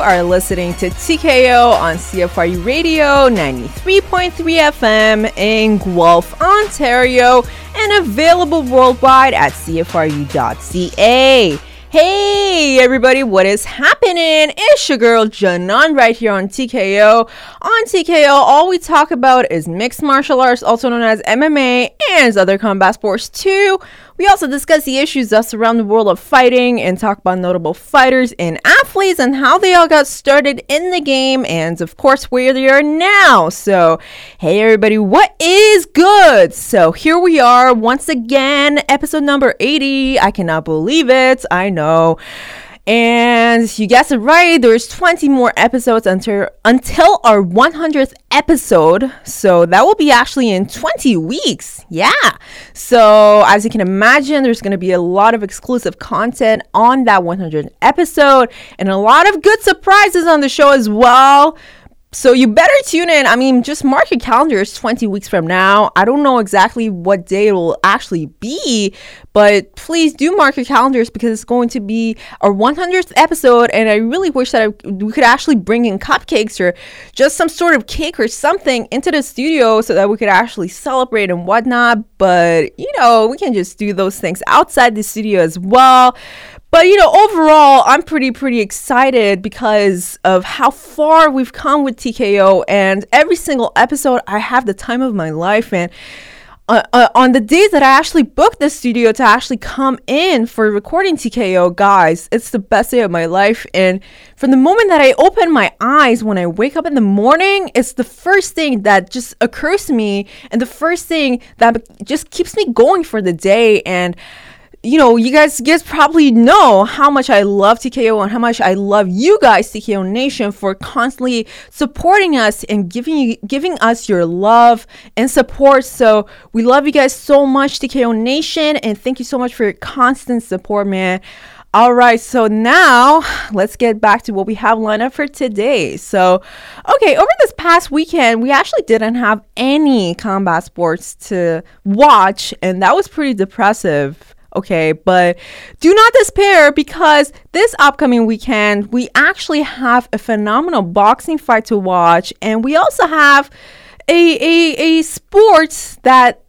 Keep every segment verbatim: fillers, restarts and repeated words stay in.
are listening to T K O on C F R U Radio, ninety-three point three F M in Guelph, Ontario, and available worldwide at C F R U dot C A. Hey everybody, what is happening? It's your girl Janan right here on T K O. On T K O, all we talk about is mixed martial arts, also known as M M A, and other combat sports too. We also discuss the issues that surround the world of fighting and talk about notable fighters and athletes and how they all got started in the game and, of course, where they are now. So, hey everybody, what is good? So here we are once again, episode number eighty. I cannot believe it. I know. No. And you guessed it right, there's twenty more episodes until until our one hundredth episode, so that will be actually in twenty weeks. Yeah, so as you can imagine, there's going to be a lot of exclusive content on that one hundredth episode and a lot of good surprises on the show as well. So you better tune in. I mean, just mark your calendars twenty weeks from now. I don't know exactly what day it will actually be, but please do mark your calendars because it's going to be our one hundredth episode, and I really wish that I, we could actually bring in cupcakes or just some sort of cake or something into the studio so that we could actually celebrate and whatnot. But, you know, we can just do those things outside the studio as well. But, you know, overall, I'm pretty, pretty excited because of how far we've come with T K O. And every single episode, I have the time of my life. And uh, uh, on the days that I actually booked the studio to actually come in for recording T K O, guys, it's the best day of my life. And from the moment that I open my eyes when I wake up in the morning, it's the first thing that just occurs to me and the first thing that just keeps me going for the day. And you know, you guys, you guys probably know how much I love T K O and how much I love you guys, T K O Nation, for constantly supporting us and giving you, giving us your love and support. So we love you guys so much, T K O Nation, and thank you so much for your constant support, man. All right, so now let's get back to what we have lined up for today. So, okay, over this past weekend, we actually didn't have any combat sports to watch, and that was pretty depressive. Okay, but do not despair because this upcoming weekend, we actually have a phenomenal boxing fight to watch. And we also have a, a, a sport that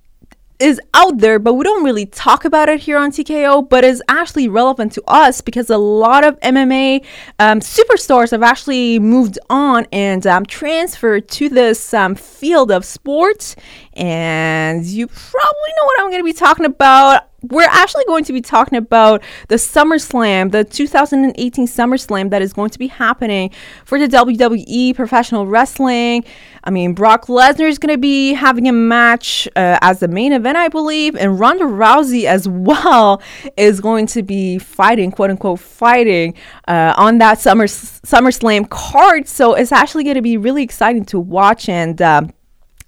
is out there, but we don't really talk about it here on T K O, but is actually relevant to us because a lot of M M A um, superstars have actually moved on and um, transferred to this um, field of sports. And you probably know what I'm going to be talking about. We're actually going to be talking about the SummerSlam, the two thousand eighteen SummerSlam that is going to be happening for the W W E professional wrestling. I mean, Brock Lesnar is going to be having a match uh, as the main event, I believe. And Ronda Rousey as well is going to be fighting, quote unquote, fighting uh, on that Summer SummerSlam card. So it's actually going to be really exciting to watch. And uh,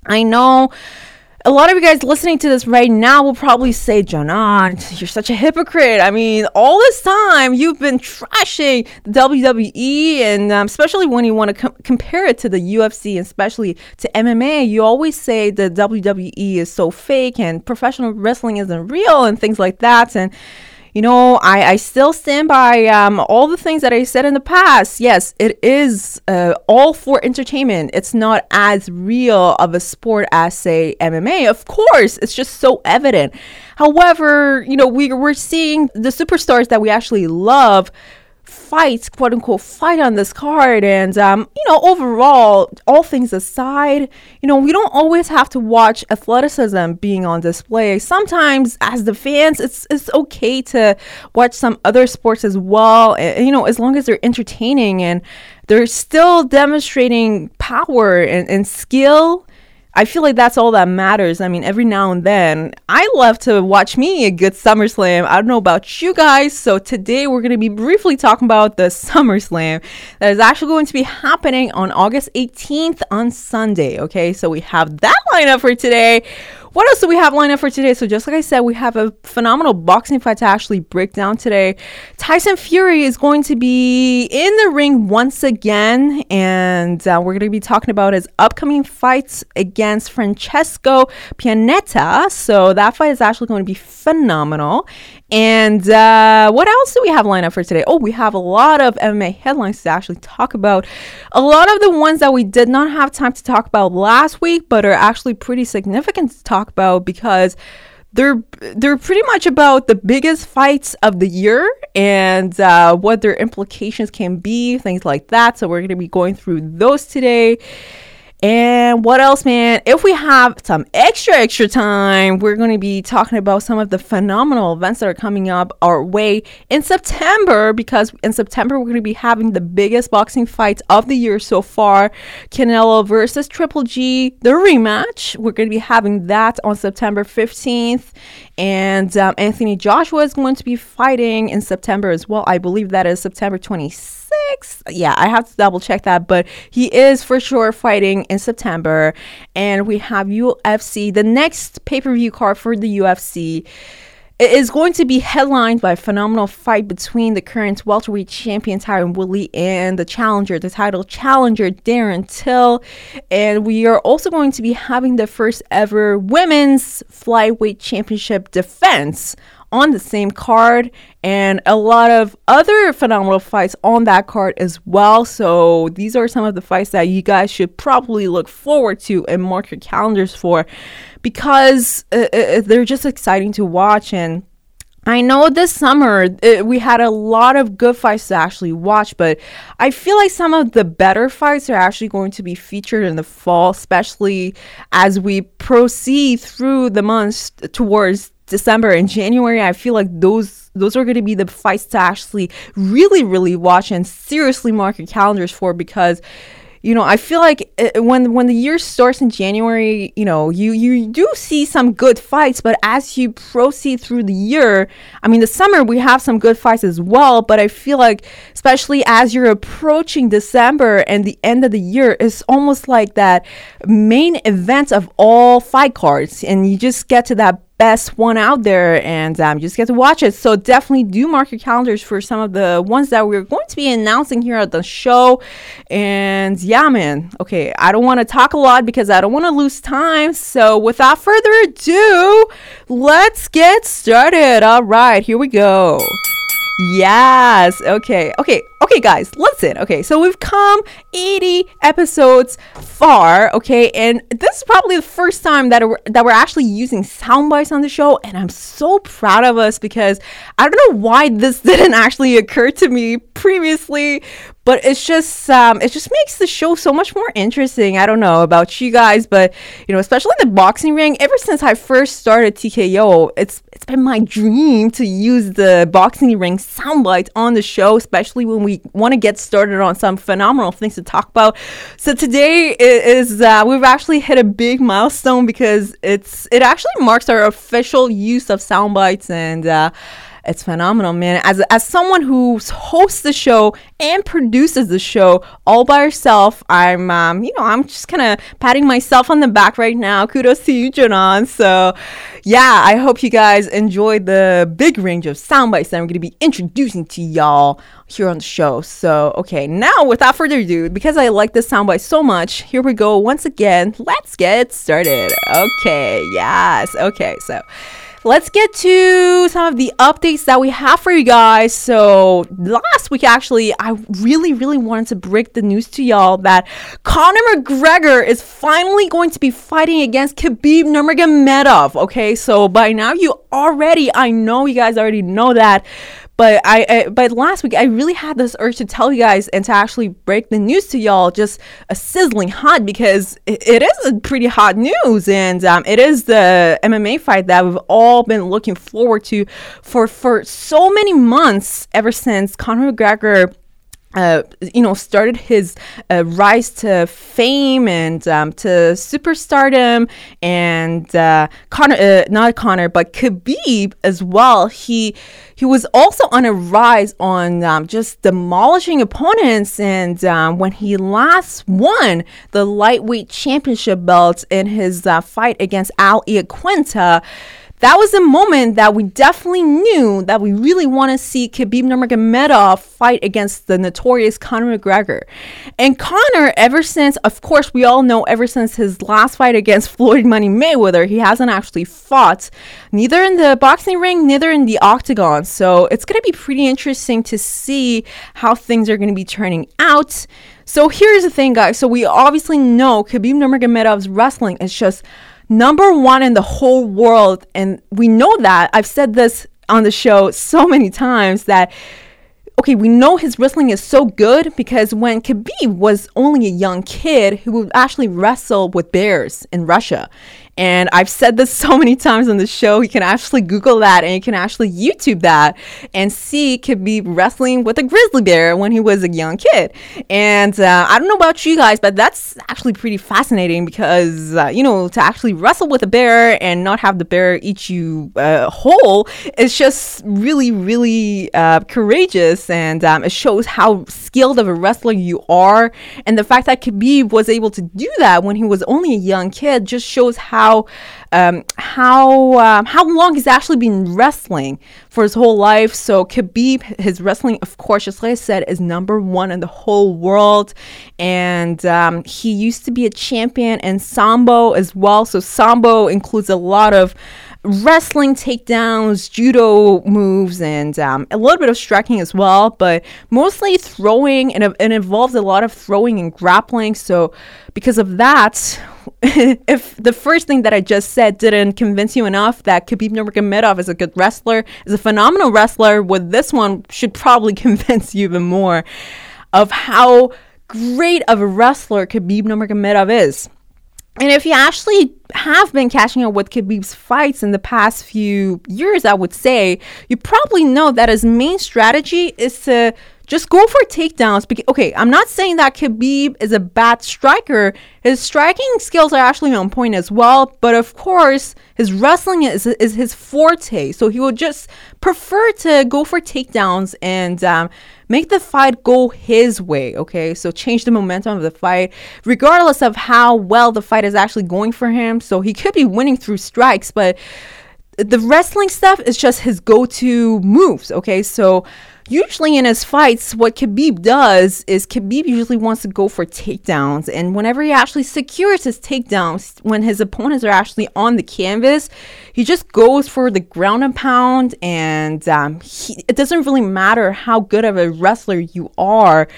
I know a lot of you guys listening to this right now will probably say, Janan, you're such a hypocrite. I mean, all this time you've been trashing W W E, and um, especially when you want to com- compare it to the U F C, especially to M M A, you always say that W W E is so fake and professional wrestling isn't real and things like that. And you know, I, I still stand by um, all the things that I said in the past. Yes, it is uh, all for entertainment. It's not as real of a sport as, say, M M A. Of course, it's just so evident. However, you know, we, we're seeing the superstars that we actually love fight, quote unquote, fight on this card. And, um, you know, overall, all things aside, you know, we don't always have to watch athleticism being on display. Sometimes as the fans, it's it's okay to watch some other sports as well, and, you know, as long as they're entertaining and they're still demonstrating power and, and skill. I feel like that's all that matters. I mean, every now and then, I love to watch me a good SummerSlam. I don't know about you guys. So today we're going to be briefly talking about the SummerSlam that is actually going to be happening on August eighteenth on Sunday. Okay, so we have that lineup for today. What else do we have lined up for today? So just like I said, we have a phenomenal boxing fight to actually break down today. Tyson Fury is going to be in the ring once again. And uh, we're going to be talking about his upcoming fights against Francesco Pianeta. So that fight is actually going to be phenomenal. And uh, what else do we have lined up for today? Oh, we have a lot of M M A headlines to actually talk about. A lot of the ones that we did not have time to talk about last week, but are actually pretty significant to talk about because they're they're pretty much about the biggest fights of the year and uh, what their implications can be, things like that. So we're going to be going through those today. And what else, man? If we have some extra, extra time, we're going to be talking about some of the phenomenal events that are coming up our way in September, because in September, we're going to be having the biggest boxing fights of the year so far. Canelo versus Triple G, the rematch. We're going to be having that on September fifteenth. And um, Anthony Joshua is going to be fighting in September as well. I believe that is September twenty-sixth. Yeah, I have to double check that, but he is for sure fighting in September. And we have U F C, the next pay-per-view card for the U F C. It is going to be headlined by a phenomenal fight between the current welterweight champion Tyron Woodley and the challenger, the title challenger Darren Till. And we are also going to be having the first ever women's flyweight championship defense on the same card, and a lot of other phenomenal fights on that card as well. So these are some of the fights that you guys should probably look forward to and mark your calendars for, because uh, uh, they're just exciting to watch. And I know this summer it, we had a lot of good fights to actually watch, but I feel like some of the better fights are actually going to be featured in the fall, especially as we proceed through the months towards December and January. I feel like those those are going to be the fights to actually really, really watch and seriously mark your calendars for, because, you know, I feel like it, when when the year starts in January, you know, you, you do see some good fights, but as you proceed through the year, I mean, the summer we have some good fights as well, but I feel like especially as you're approaching December and the end of the year, it's almost like that main event of all fight cards, and you just get to that best one out there, and um, you just get to watch it. So definitely do mark your calendars for some of the ones that we're going to be announcing here at the show. And yeah, man, okay, I don't want to talk a lot because I don't want to lose time. So without further ado, let's get started. All right, here we go. Yes. Okay. Okay. Okay, guys, listen. Okay, so we've come eighty episodes far. Okay, and this is probably the first time that we're, that we're actually using sound bites on the show, and I'm so proud of us because I don't know why this didn't actually occur to me previously. But it's just, um, it just makes the show so much more interesting. I don't know about you guys, but, you know, especially the boxing ring, ever since I first started T K O, it's it's been my dream to use the boxing ring soundbite on the show, especially when we want to get started on some phenomenal things to talk about. So today is, uh, we've actually hit a big milestone because it's it actually marks our official use of soundbites, and uh it's phenomenal, man. As as someone who hosts the show and produces the show all by herself, I'm, um, you know, I'm just kind of patting myself on the back right now. Kudos to you, Jonan. So, yeah, I hope you guys enjoyed the big range of sound bites that I'm going to be introducing to y'all here on the show. So, okay, now without further ado, because I like this sound bite so much, here we go once again. Let's get started. Okay, yes. Okay, so let's get to some of the updates that we have for you guys. So last week, actually, I really, really wanted to break the news to y'all that Conor McGregor is finally going to be fighting against Khabib Nurmagomedov. Okay, so by now you already, I know you guys already know that. But I, I, but last week, I really had this urge to tell you guys and to actually break the news to y'all, just a sizzling hot, because it, it is a pretty hot news. And um, it is the M M A fight that we've all been looking forward to for, for so many months, ever since Conor McGregor Uh, you know, started his uh, rise to fame and um, to superstardom. And uh, Conor, uh, not Conor, but Khabib as well. He he was also on a rise on um, just demolishing opponents. And um, when he last won the lightweight championship belt in his uh, fight against Al Iaquinta, that was a moment that we definitely knew that we really want to see Khabib Nurmagomedov fight against the notorious Conor McGregor. And Conor, ever since, of course, we all know, ever since his last fight against Floyd Money Mayweather, he hasn't actually fought, neither in the boxing ring, neither in the octagon. So it's going to be pretty interesting to see how things are going to be turning out. So here's the thing, guys. So we obviously know Khabib Nurmagomedov's wrestling is just number one in the whole world, and we know that. I've said this on the show so many times that, okay, we know his wrestling is so good because when Khabib was only a young kid, he would actually wrestle with bears in Russia. And I've said this so many times on the show. You can actually Google that, and you can actually YouTube that and see Khabib wrestling with a grizzly bear when he was a young kid. And uh, I don't know about you guys, but that's actually pretty fascinating because, uh, you know, to actually wrestle with a bear and not have the bear eat you uh, whole is just really, really uh, courageous. And um, it shows how skilled of a wrestler you are. And the fact that Khabib was able to do that when he was only a young kid just shows how How um, how um, how long he's actually been wrestling for his whole life. So Khabib, his wrestling, of course, just like I said, is number one in the whole world. And um, he used to be a champion in Sambo as well. So Sambo includes a lot of wrestling takedowns, judo moves, and um, a little bit of striking as well, but mostly throwing, and it involves a lot of throwing and grappling. So because of that, if the first thing that I just said didn't convince you enough that Khabib Nurmagomedov is a good wrestler, is a phenomenal wrestler, with this one should probably convince you even more of how great of a wrestler Khabib Nurmagomedov is. And if you actually have been catching up with Khabib's fights in the past few years, I would say, you probably know that his main strategy is to just go for takedowns. Okay, I'm not saying that Khabib is a bad striker. His striking skills are actually on point as well. But of course, his wrestling is, is his forte. So he would just prefer to go for takedowns and um, make the fight go his way. Okay, so change the momentum of the fight, regardless of how well the fight is actually going for him. So he could be winning through strikes, but the wrestling stuff is just his go-to moves. Okay, so usually in his fights, what Khabib does is Khabib usually wants to go for takedowns. And whenever he actually secures his takedowns, when his opponents are actually on the canvas, he just goes for the ground and pound. And um, he, it doesn't really matter how good of a wrestler you are,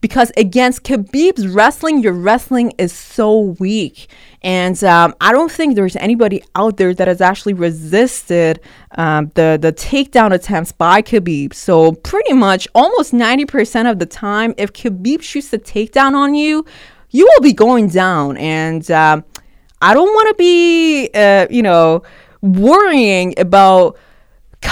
because against Khabib's wrestling, your wrestling is so weak. And um, I don't think there's anybody out there that has actually resisted um, the, the takedown attempts by Khabib. So pretty much almost ninety percent of the time, if Khabib shoots a takedown on you, you will be going down. And um, I don't want to be, uh, you know, worrying about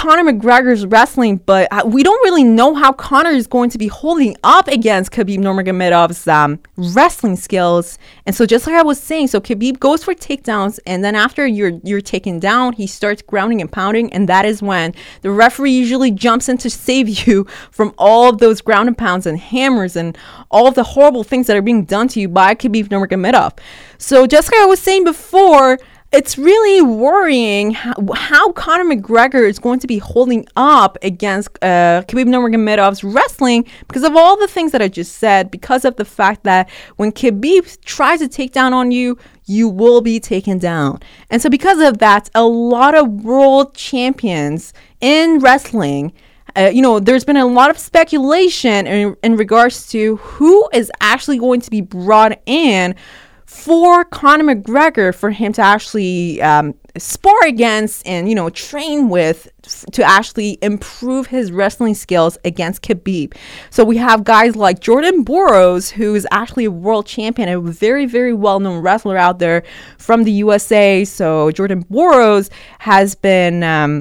Conor McGregor's wrestling, but we don't really know how Conor is going to be holding up against Khabib Nurmagomedov's um, wrestling skills. And so just like I was saying, so Khabib goes for takedowns, and then after you're you're taken down, he starts grounding and pounding, and that is when the referee usually jumps in to save you from all of those ground and pounds and hammers and all of the horrible things that are being done to you by Khabib Nurmagomedov. So just like I was saying before, it's really worrying how, how Conor McGregor is going to be holding up against uh, Khabib Nurmagomedov's wrestling because of all the things that I just said, because of the fact that when Khabib tries to take down on you, you will be taken down. And so because of that, a lot of world champions in wrestling, Uh, you know, there's been a lot of speculation in, in regards to who is actually going to be brought in for Conor McGregor for him to actually um, spar against and, you know, train with to actually improve his wrestling skills against Khabib. So we have guys like Jordan Burroughs, who is actually a world champion, a very, very well-known wrestler out there from the U S A. So Jordan Burroughs has been Um,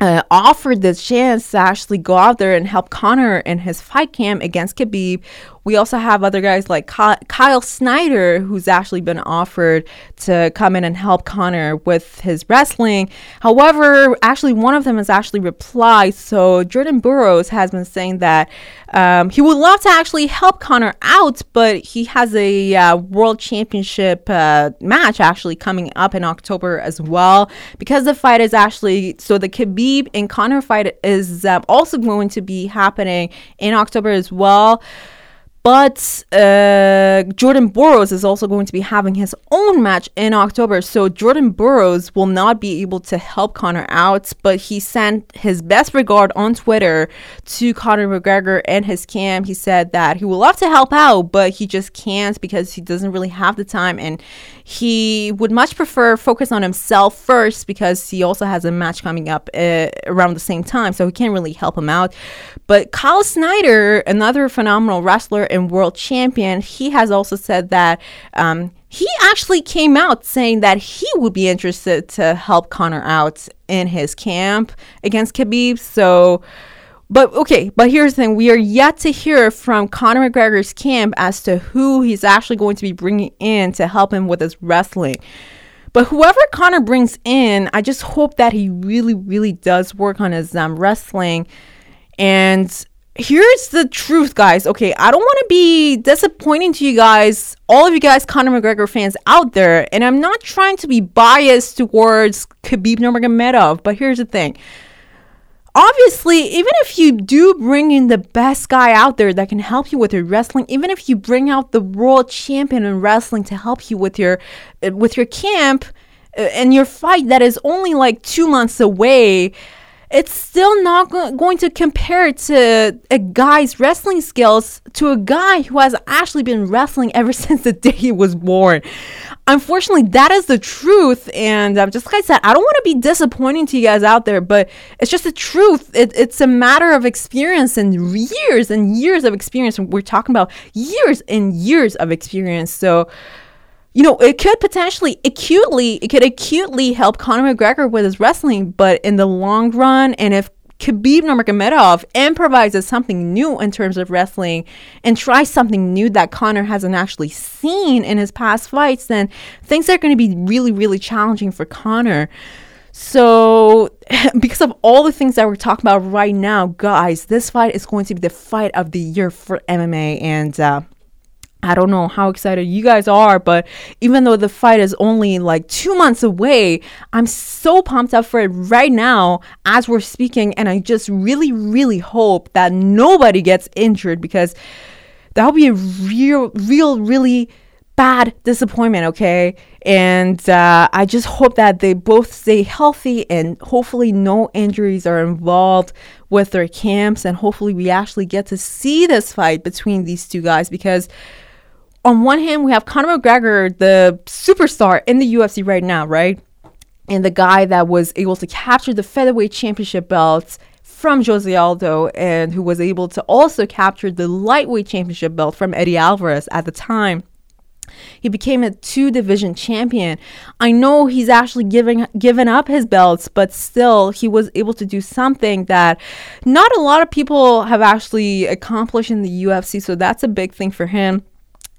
Uh, offered the chance to actually go out there and help Conor in his fight camp against Khabib, We also have other guys like Kyle Snyder, who's actually been offered to come in and help Conor with his wrestling. However, actually one of them has actually replied. So Jordan Burroughs has been saying that um, he would love to actually help Conor out, but he has a uh, world championship uh, match actually coming up in October as well, because the fight is actually, so the Khabib and Conor fight is um, also going to be happening in October as well. But uh, Jordan Burroughs is also going to be having his own match in October. So Jordan Burroughs will not be able to help Conor out, but he sent his best regard on Twitter to Conor McGregor and his camp. He said that he would love to help out, but he just can't because he doesn't really have the time. And he would much prefer focus on himself first, because he also has a match coming up uh, around the same time. So he can't really help him out. But Kyle Snyder, another phenomenal wrestler and world champion, he has also said that um he actually came out saying that he would be interested to help Conor out in his camp against Khabib. So but okay but here's the thing, we are yet to hear from Conor McGregor's camp as to who he's actually going to be bringing in to help him with his wrestling. But whoever Conor brings in, I just hope that he really really does work on his um, wrestling. And here's the truth, guys. Okay, I don't want to be disappointing to you guys, all of you guys Conor McGregor fans out there, and I'm not trying to be biased towards Khabib Nurmagomedov, but here's the thing. Obviously, even if you do bring in the best guy out there that can help you with your wrestling, even if you bring out the world champion in wrestling to help you with your with your camp and your fight that is only like two months away, it's still not go- going to compare to a guy's wrestling skills to a guy who has actually been wrestling ever since the day he was born. Unfortunately, that is the truth. And um, just like I said, I don't want to be disappointing to you guys out there, but it's just the truth. It, it's a matter of experience and years and years of experience. We're talking about years and years of experience. So, you know, it could potentially acutely, it could acutely help Conor McGregor with his wrestling, but in the long run, and if Khabib Nurmagomedov improvises something new in terms of wrestling and tries something new that Conor hasn't actually seen in his past fights, then things are going to be really, really challenging for Conor. So because of all the things that we're talking about right now, guys, this fight is going to be the fight of the year for M M A. And uh I don't know how excited you guys are, but even though the fight is only like two months away, I'm so pumped up for it right now as we're speaking. And I just really, really hope that nobody gets injured, because that would be a real, real, really bad disappointment, okay? And uh, I just hope that they both stay healthy and hopefully no injuries are involved with their camps. And hopefully we actually get to see this fight between these two guys, because on one hand, we have Conor McGregor, the superstar in the U F C right now, right? And the guy that was able to capture the featherweight championship belts from Jose Aldo, and who was able to also capture the lightweight championship belt from Eddie Alvarez at the time. He became a two-division champion. I know he's actually giving given up his belts, but still he was able to do something that not a lot of people have actually accomplished in the U F C. So that's a big thing for him.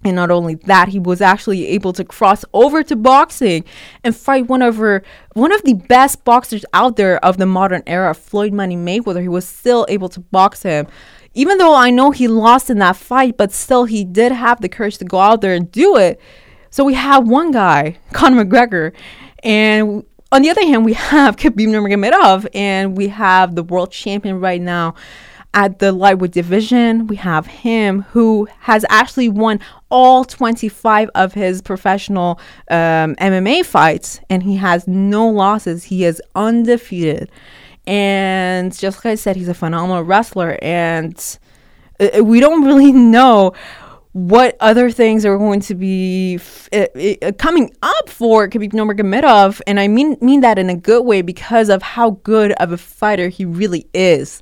And not only that, he was actually able to cross over to boxing and fight one of, her, one of the best boxers out there of the modern era, Floyd Money Mayweather. He was still able to box him. Even though I know he lost in that fight, but still he did have the courage to go out there and do it. So we have one guy, Conor McGregor. And on the other hand, we have Khabib Nurmagomedov. And we have the world champion right now at the lightweight division. We have him, who has actually won all twenty-five of his professional um, M M A fights, and he has no losses. He is undefeated. And just like I said, he's a phenomenal wrestler, and we don't really know what other things are going to be f- uh, coming up for Khabib Nurmagomedov. And I mean mean that in a good way, because of how good of a fighter he really is.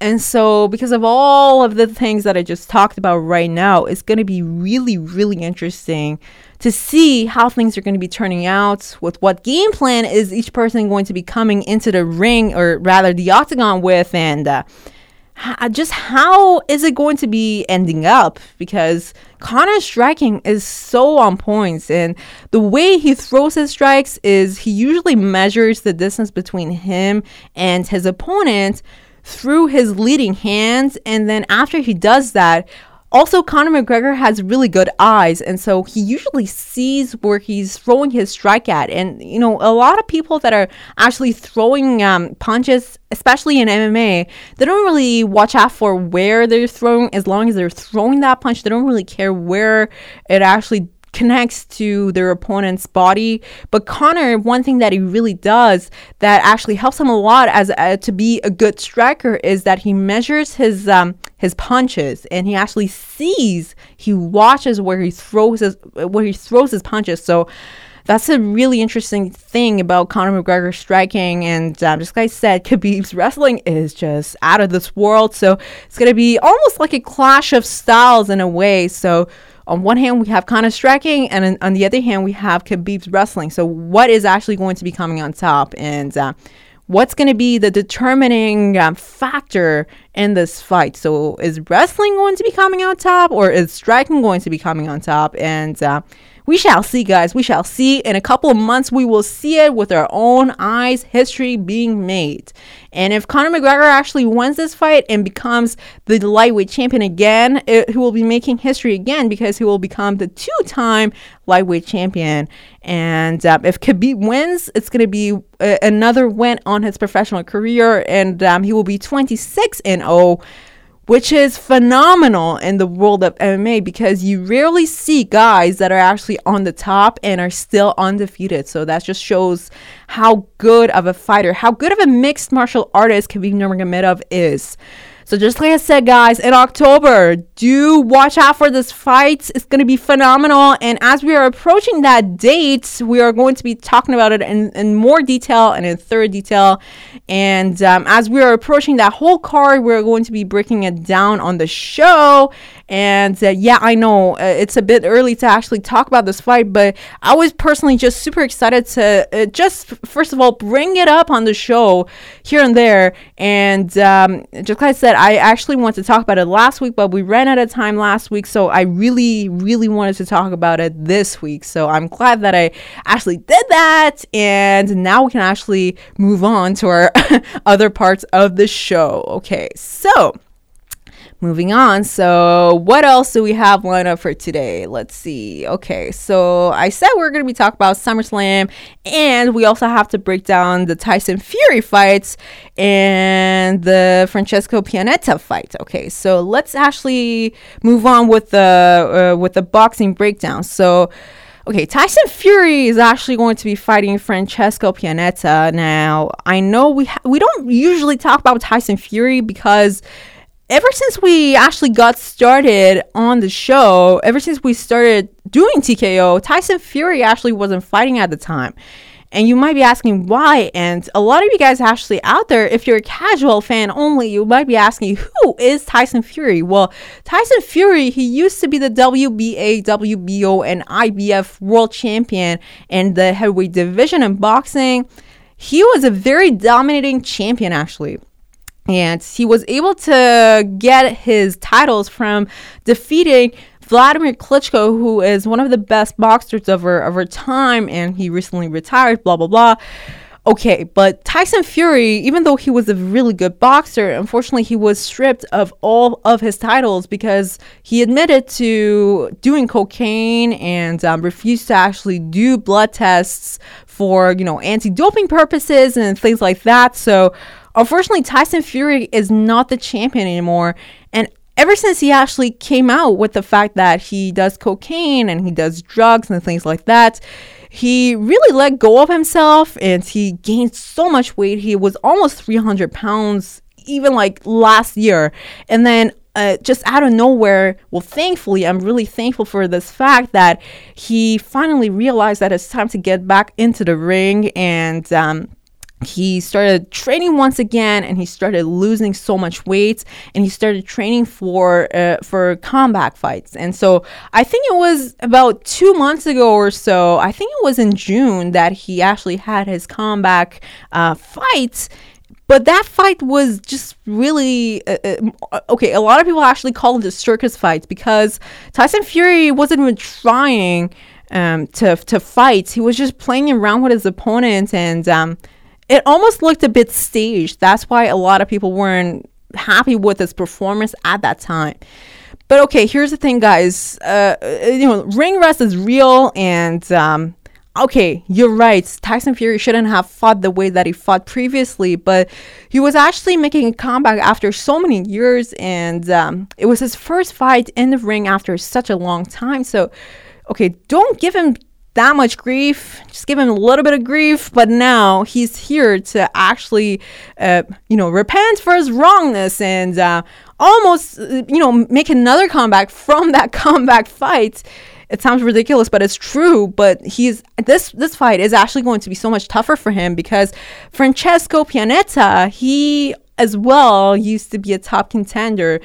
And so because of all of the things that I just talked about right now, it's going to be really, really interesting to see how things are going to be turning out, with what game plan is each person going to be coming into the ring, or rather the octagon, with, and uh, just how is it going to be ending up? Because Conor's striking is so on points, and the way he throws his strikes is he usually measures the distance between him and his opponent through his leading hands, and then after he does that, also, Conor McGregor has really good eyes, and so he usually sees where he's throwing his strike at. And, you know, a lot of people that are actually throwing um, punches, especially in M M A, they don't really watch out for where they're throwing. As long as they're throwing that punch, they don't really care where it actually connects to their opponent's body. But Conor, one thing that he really does that actually helps him a lot as uh, to be a good striker is that he measures his um his punches, and he actually sees, he watches where he throws his where he throws his punches. So that's a really interesting thing about Conor McGregor striking. And um, just like I said, Khabib's wrestling is just out of this world, so it's going to be almost like a clash of styles in a way. So on one hand, we have Conor striking, and on the other hand, we have Khabib's wrestling. So what is actually going to be coming on top, and uh, what's going to be the determining um, factor in this fight? So is wrestling going to be coming on top, or is striking going to be coming on top? And uh, we shall see, guys. We shall see. In a couple of months, we will see it with our own eyes, history being made. And if Conor McGregor actually wins this fight and becomes the lightweight champion again, it, he will be making history again, because he will become the two-time lightweight champion. And uh, if Khabib wins, it's going to be a- another win on his professional career, and um, he will be twenty-six and oh. Which is phenomenal in the world of M M A, because you rarely see guys that are actually on the top and are still undefeated. So that just shows how good of a fighter, how good of a mixed martial artist Khabib Nurmagomedov is. So just like I said, guys, in October, do watch out for this fight. It's going to be phenomenal. And as we are approaching that date, we are going to be talking about it in, in more detail and in thorough detail. And um, as we are approaching that whole card, we're going to be breaking it down on the show. And uh, yeah, I know uh, it's a bit early to actually talk about this fight, but I was personally just super excited to uh, just, first of all, bring it up on the show here and there. And um, just like I said, I actually wanted to talk about it last week, but we ran out of time last week, so I really really wanted to talk about it this week. So I'm glad that I actually did that, and now we can actually move on to our other parts of the show. Okay, so moving on. So what else do we have lined up for today? Let's see. Okay, so I said we're going to be talking about SummerSlam, and we also have to break down the Tyson Fury fights and the Francesco Pianeta fight. Okay, so let's actually move on with the uh, with the boxing breakdown. So okay, Tyson Fury is actually going to be fighting Francesco Pianeta. Now, I know we ha- we don't usually talk about Tyson Fury, because ever since we actually got started on the show, ever since we started doing T K O, Tyson Fury actually wasn't fighting at the time. And you might be asking why, and a lot of you guys actually out there, if you're a casual fan only, you might be asking, who is Tyson Fury? Well, Tyson Fury, he used to be the W B A, W B O, and I B F world champion in the heavyweight division in boxing. He was a very dominating champion, actually. And he was able to get his titles from defeating Vladimir Klitschko, who is one of the best boxers of our, of our time, and he recently retired, blah, blah, blah. Okay, but Tyson Fury, even though he was a really good boxer, unfortunately, he was stripped of all of his titles because he admitted to doing cocaine and um, refused to actually do blood tests for, you know, anti-doping purposes and things like that. So unfortunately, Tyson Fury is not the champion anymore. And ever since he actually came out with the fact that he does cocaine and he does drugs and things like that, he really let go of himself, and he gained so much weight. He was almost three hundred pounds even like last year. And then Uh, just out of nowhere, well, thankfully, I'm really thankful for this fact that he finally realized that it's time to get back into the ring, and um, he started training once again, and he started losing so much weight, and he started training for uh, for comeback fights. And so I think it was about two months ago or so, I think it was in June, that he actually had his comeback uh, fight. But that fight was just really, uh, uh, okay, a lot of people actually call it a circus fight because Tyson Fury wasn't even trying um, to to fight. He was just playing around with his opponent, and um, it almost looked a bit staged. That's why a lot of people weren't happy with his performance at that time. But okay, here's the thing, guys. Uh, you know, ring rust is real, and... Um, Okay, you're right. Tyson Fury shouldn't have fought the way that he fought previously, but he was actually making a comeback after so many years, and um, it was his first fight in the ring after such a long time. So, okay, don't give him that much grief. Just give him a little bit of grief, but now he's here to actually, uh, you know, repent for his wrongness and uh, almost, you know, make another comeback from that comeback fight. It sounds ridiculous, but it's true. But he's this this fight is actually going to be so much tougher for him because Francesco Pianeta, he as well used to be a top contender.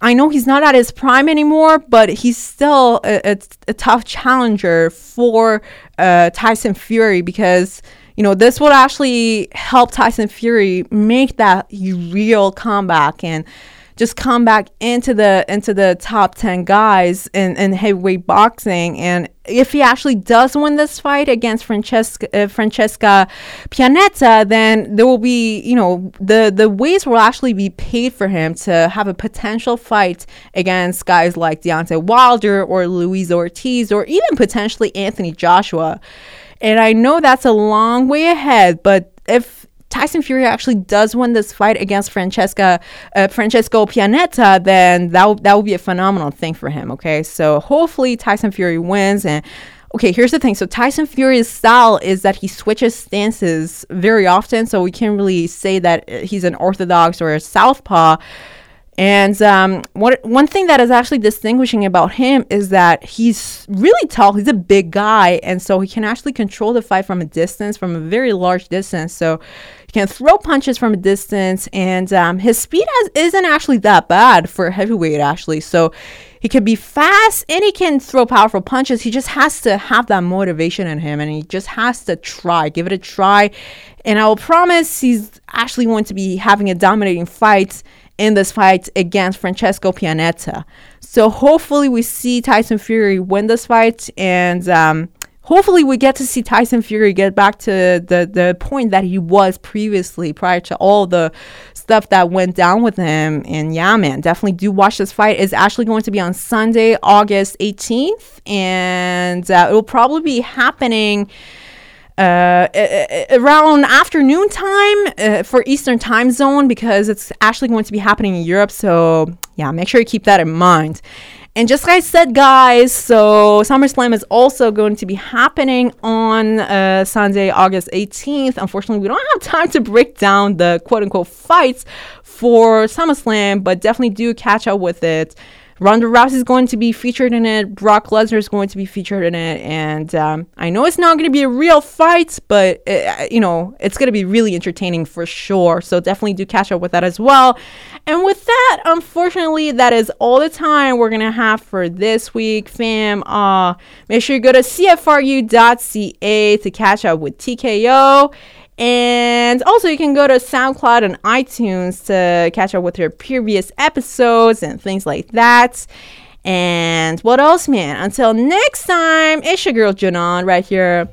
I know he's not at his prime anymore, but he's still a, a, a tough challenger for uh, Tyson Fury because, you know, this would actually help Tyson Fury make that real comeback and just come back into the into the top ten guys in, in heavyweight boxing. And if he actually does win this fight against Francesca uh, Francesca Pianeta, then there will be, you know, the, the ways will actually be paid for him to have a potential fight against guys like Deontay Wilder or Luis Ortiz or even potentially Anthony Joshua. And I know that's a long way ahead, but if Tyson Fury actually does win this fight against Francesca uh, Francesco Pianeta, then that w- that would be a phenomenal thing for him, okay? So hopefully Tyson Fury wins. And okay, here's the thing. So Tyson Fury's style is that he switches stances very often, so we can't really say that he's an orthodox or a southpaw. And um, one, one thing that is actually distinguishing about him is that he's really tall. He's a big guy. And so he can actually control the fight from a distance, from a very large distance. So he can throw punches from a distance. And um, his speed has, isn't actually that bad for a heavyweight, actually. So he can be fast and he can throw powerful punches. He just has to have that motivation in him. And he just has to try, give it a try. And I will promise he's actually going to be having a dominating fight in this fight against Francesco Pianeta. So hopefully we see Tyson Fury win this fight, and um, hopefully we get to see Tyson Fury get back to the, the point that he was previously prior to all the stuff that went down with him. And yeah, man, definitely do watch this fight. It's actually going to be on Sunday, August eighteenth, and uh, it will probably be happening Uh, around afternoon time uh, for Eastern time zone, because it's actually going to be happening in Europe. So yeah, make sure you keep that in mind. And just like I said, guys, so SummerSlam is also going to be happening on uh, Sunday, August eighteenth. Unfortunately, we don't have time to break down the quote-unquote fights for SummerSlam, but definitely do catch up with it. Ronda Rousey is going to be featured in it. Brock Lesnar is going to be featured in it. And um, I know it's not going to be a real fight, but, uh, you know, it's going to be really entertaining for sure. So definitely do catch up with that as well. And with that, unfortunately, that is all the time we're going to have for this week, fam. Uh, make sure you go to C F R U dot C A to catch up with T K O. And also you can go to SoundCloud and iTunes to catch up with your previous episodes and things like that. And what else, man? Until next time, it's your girl Janan right here.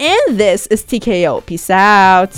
And this is T K O. Peace out.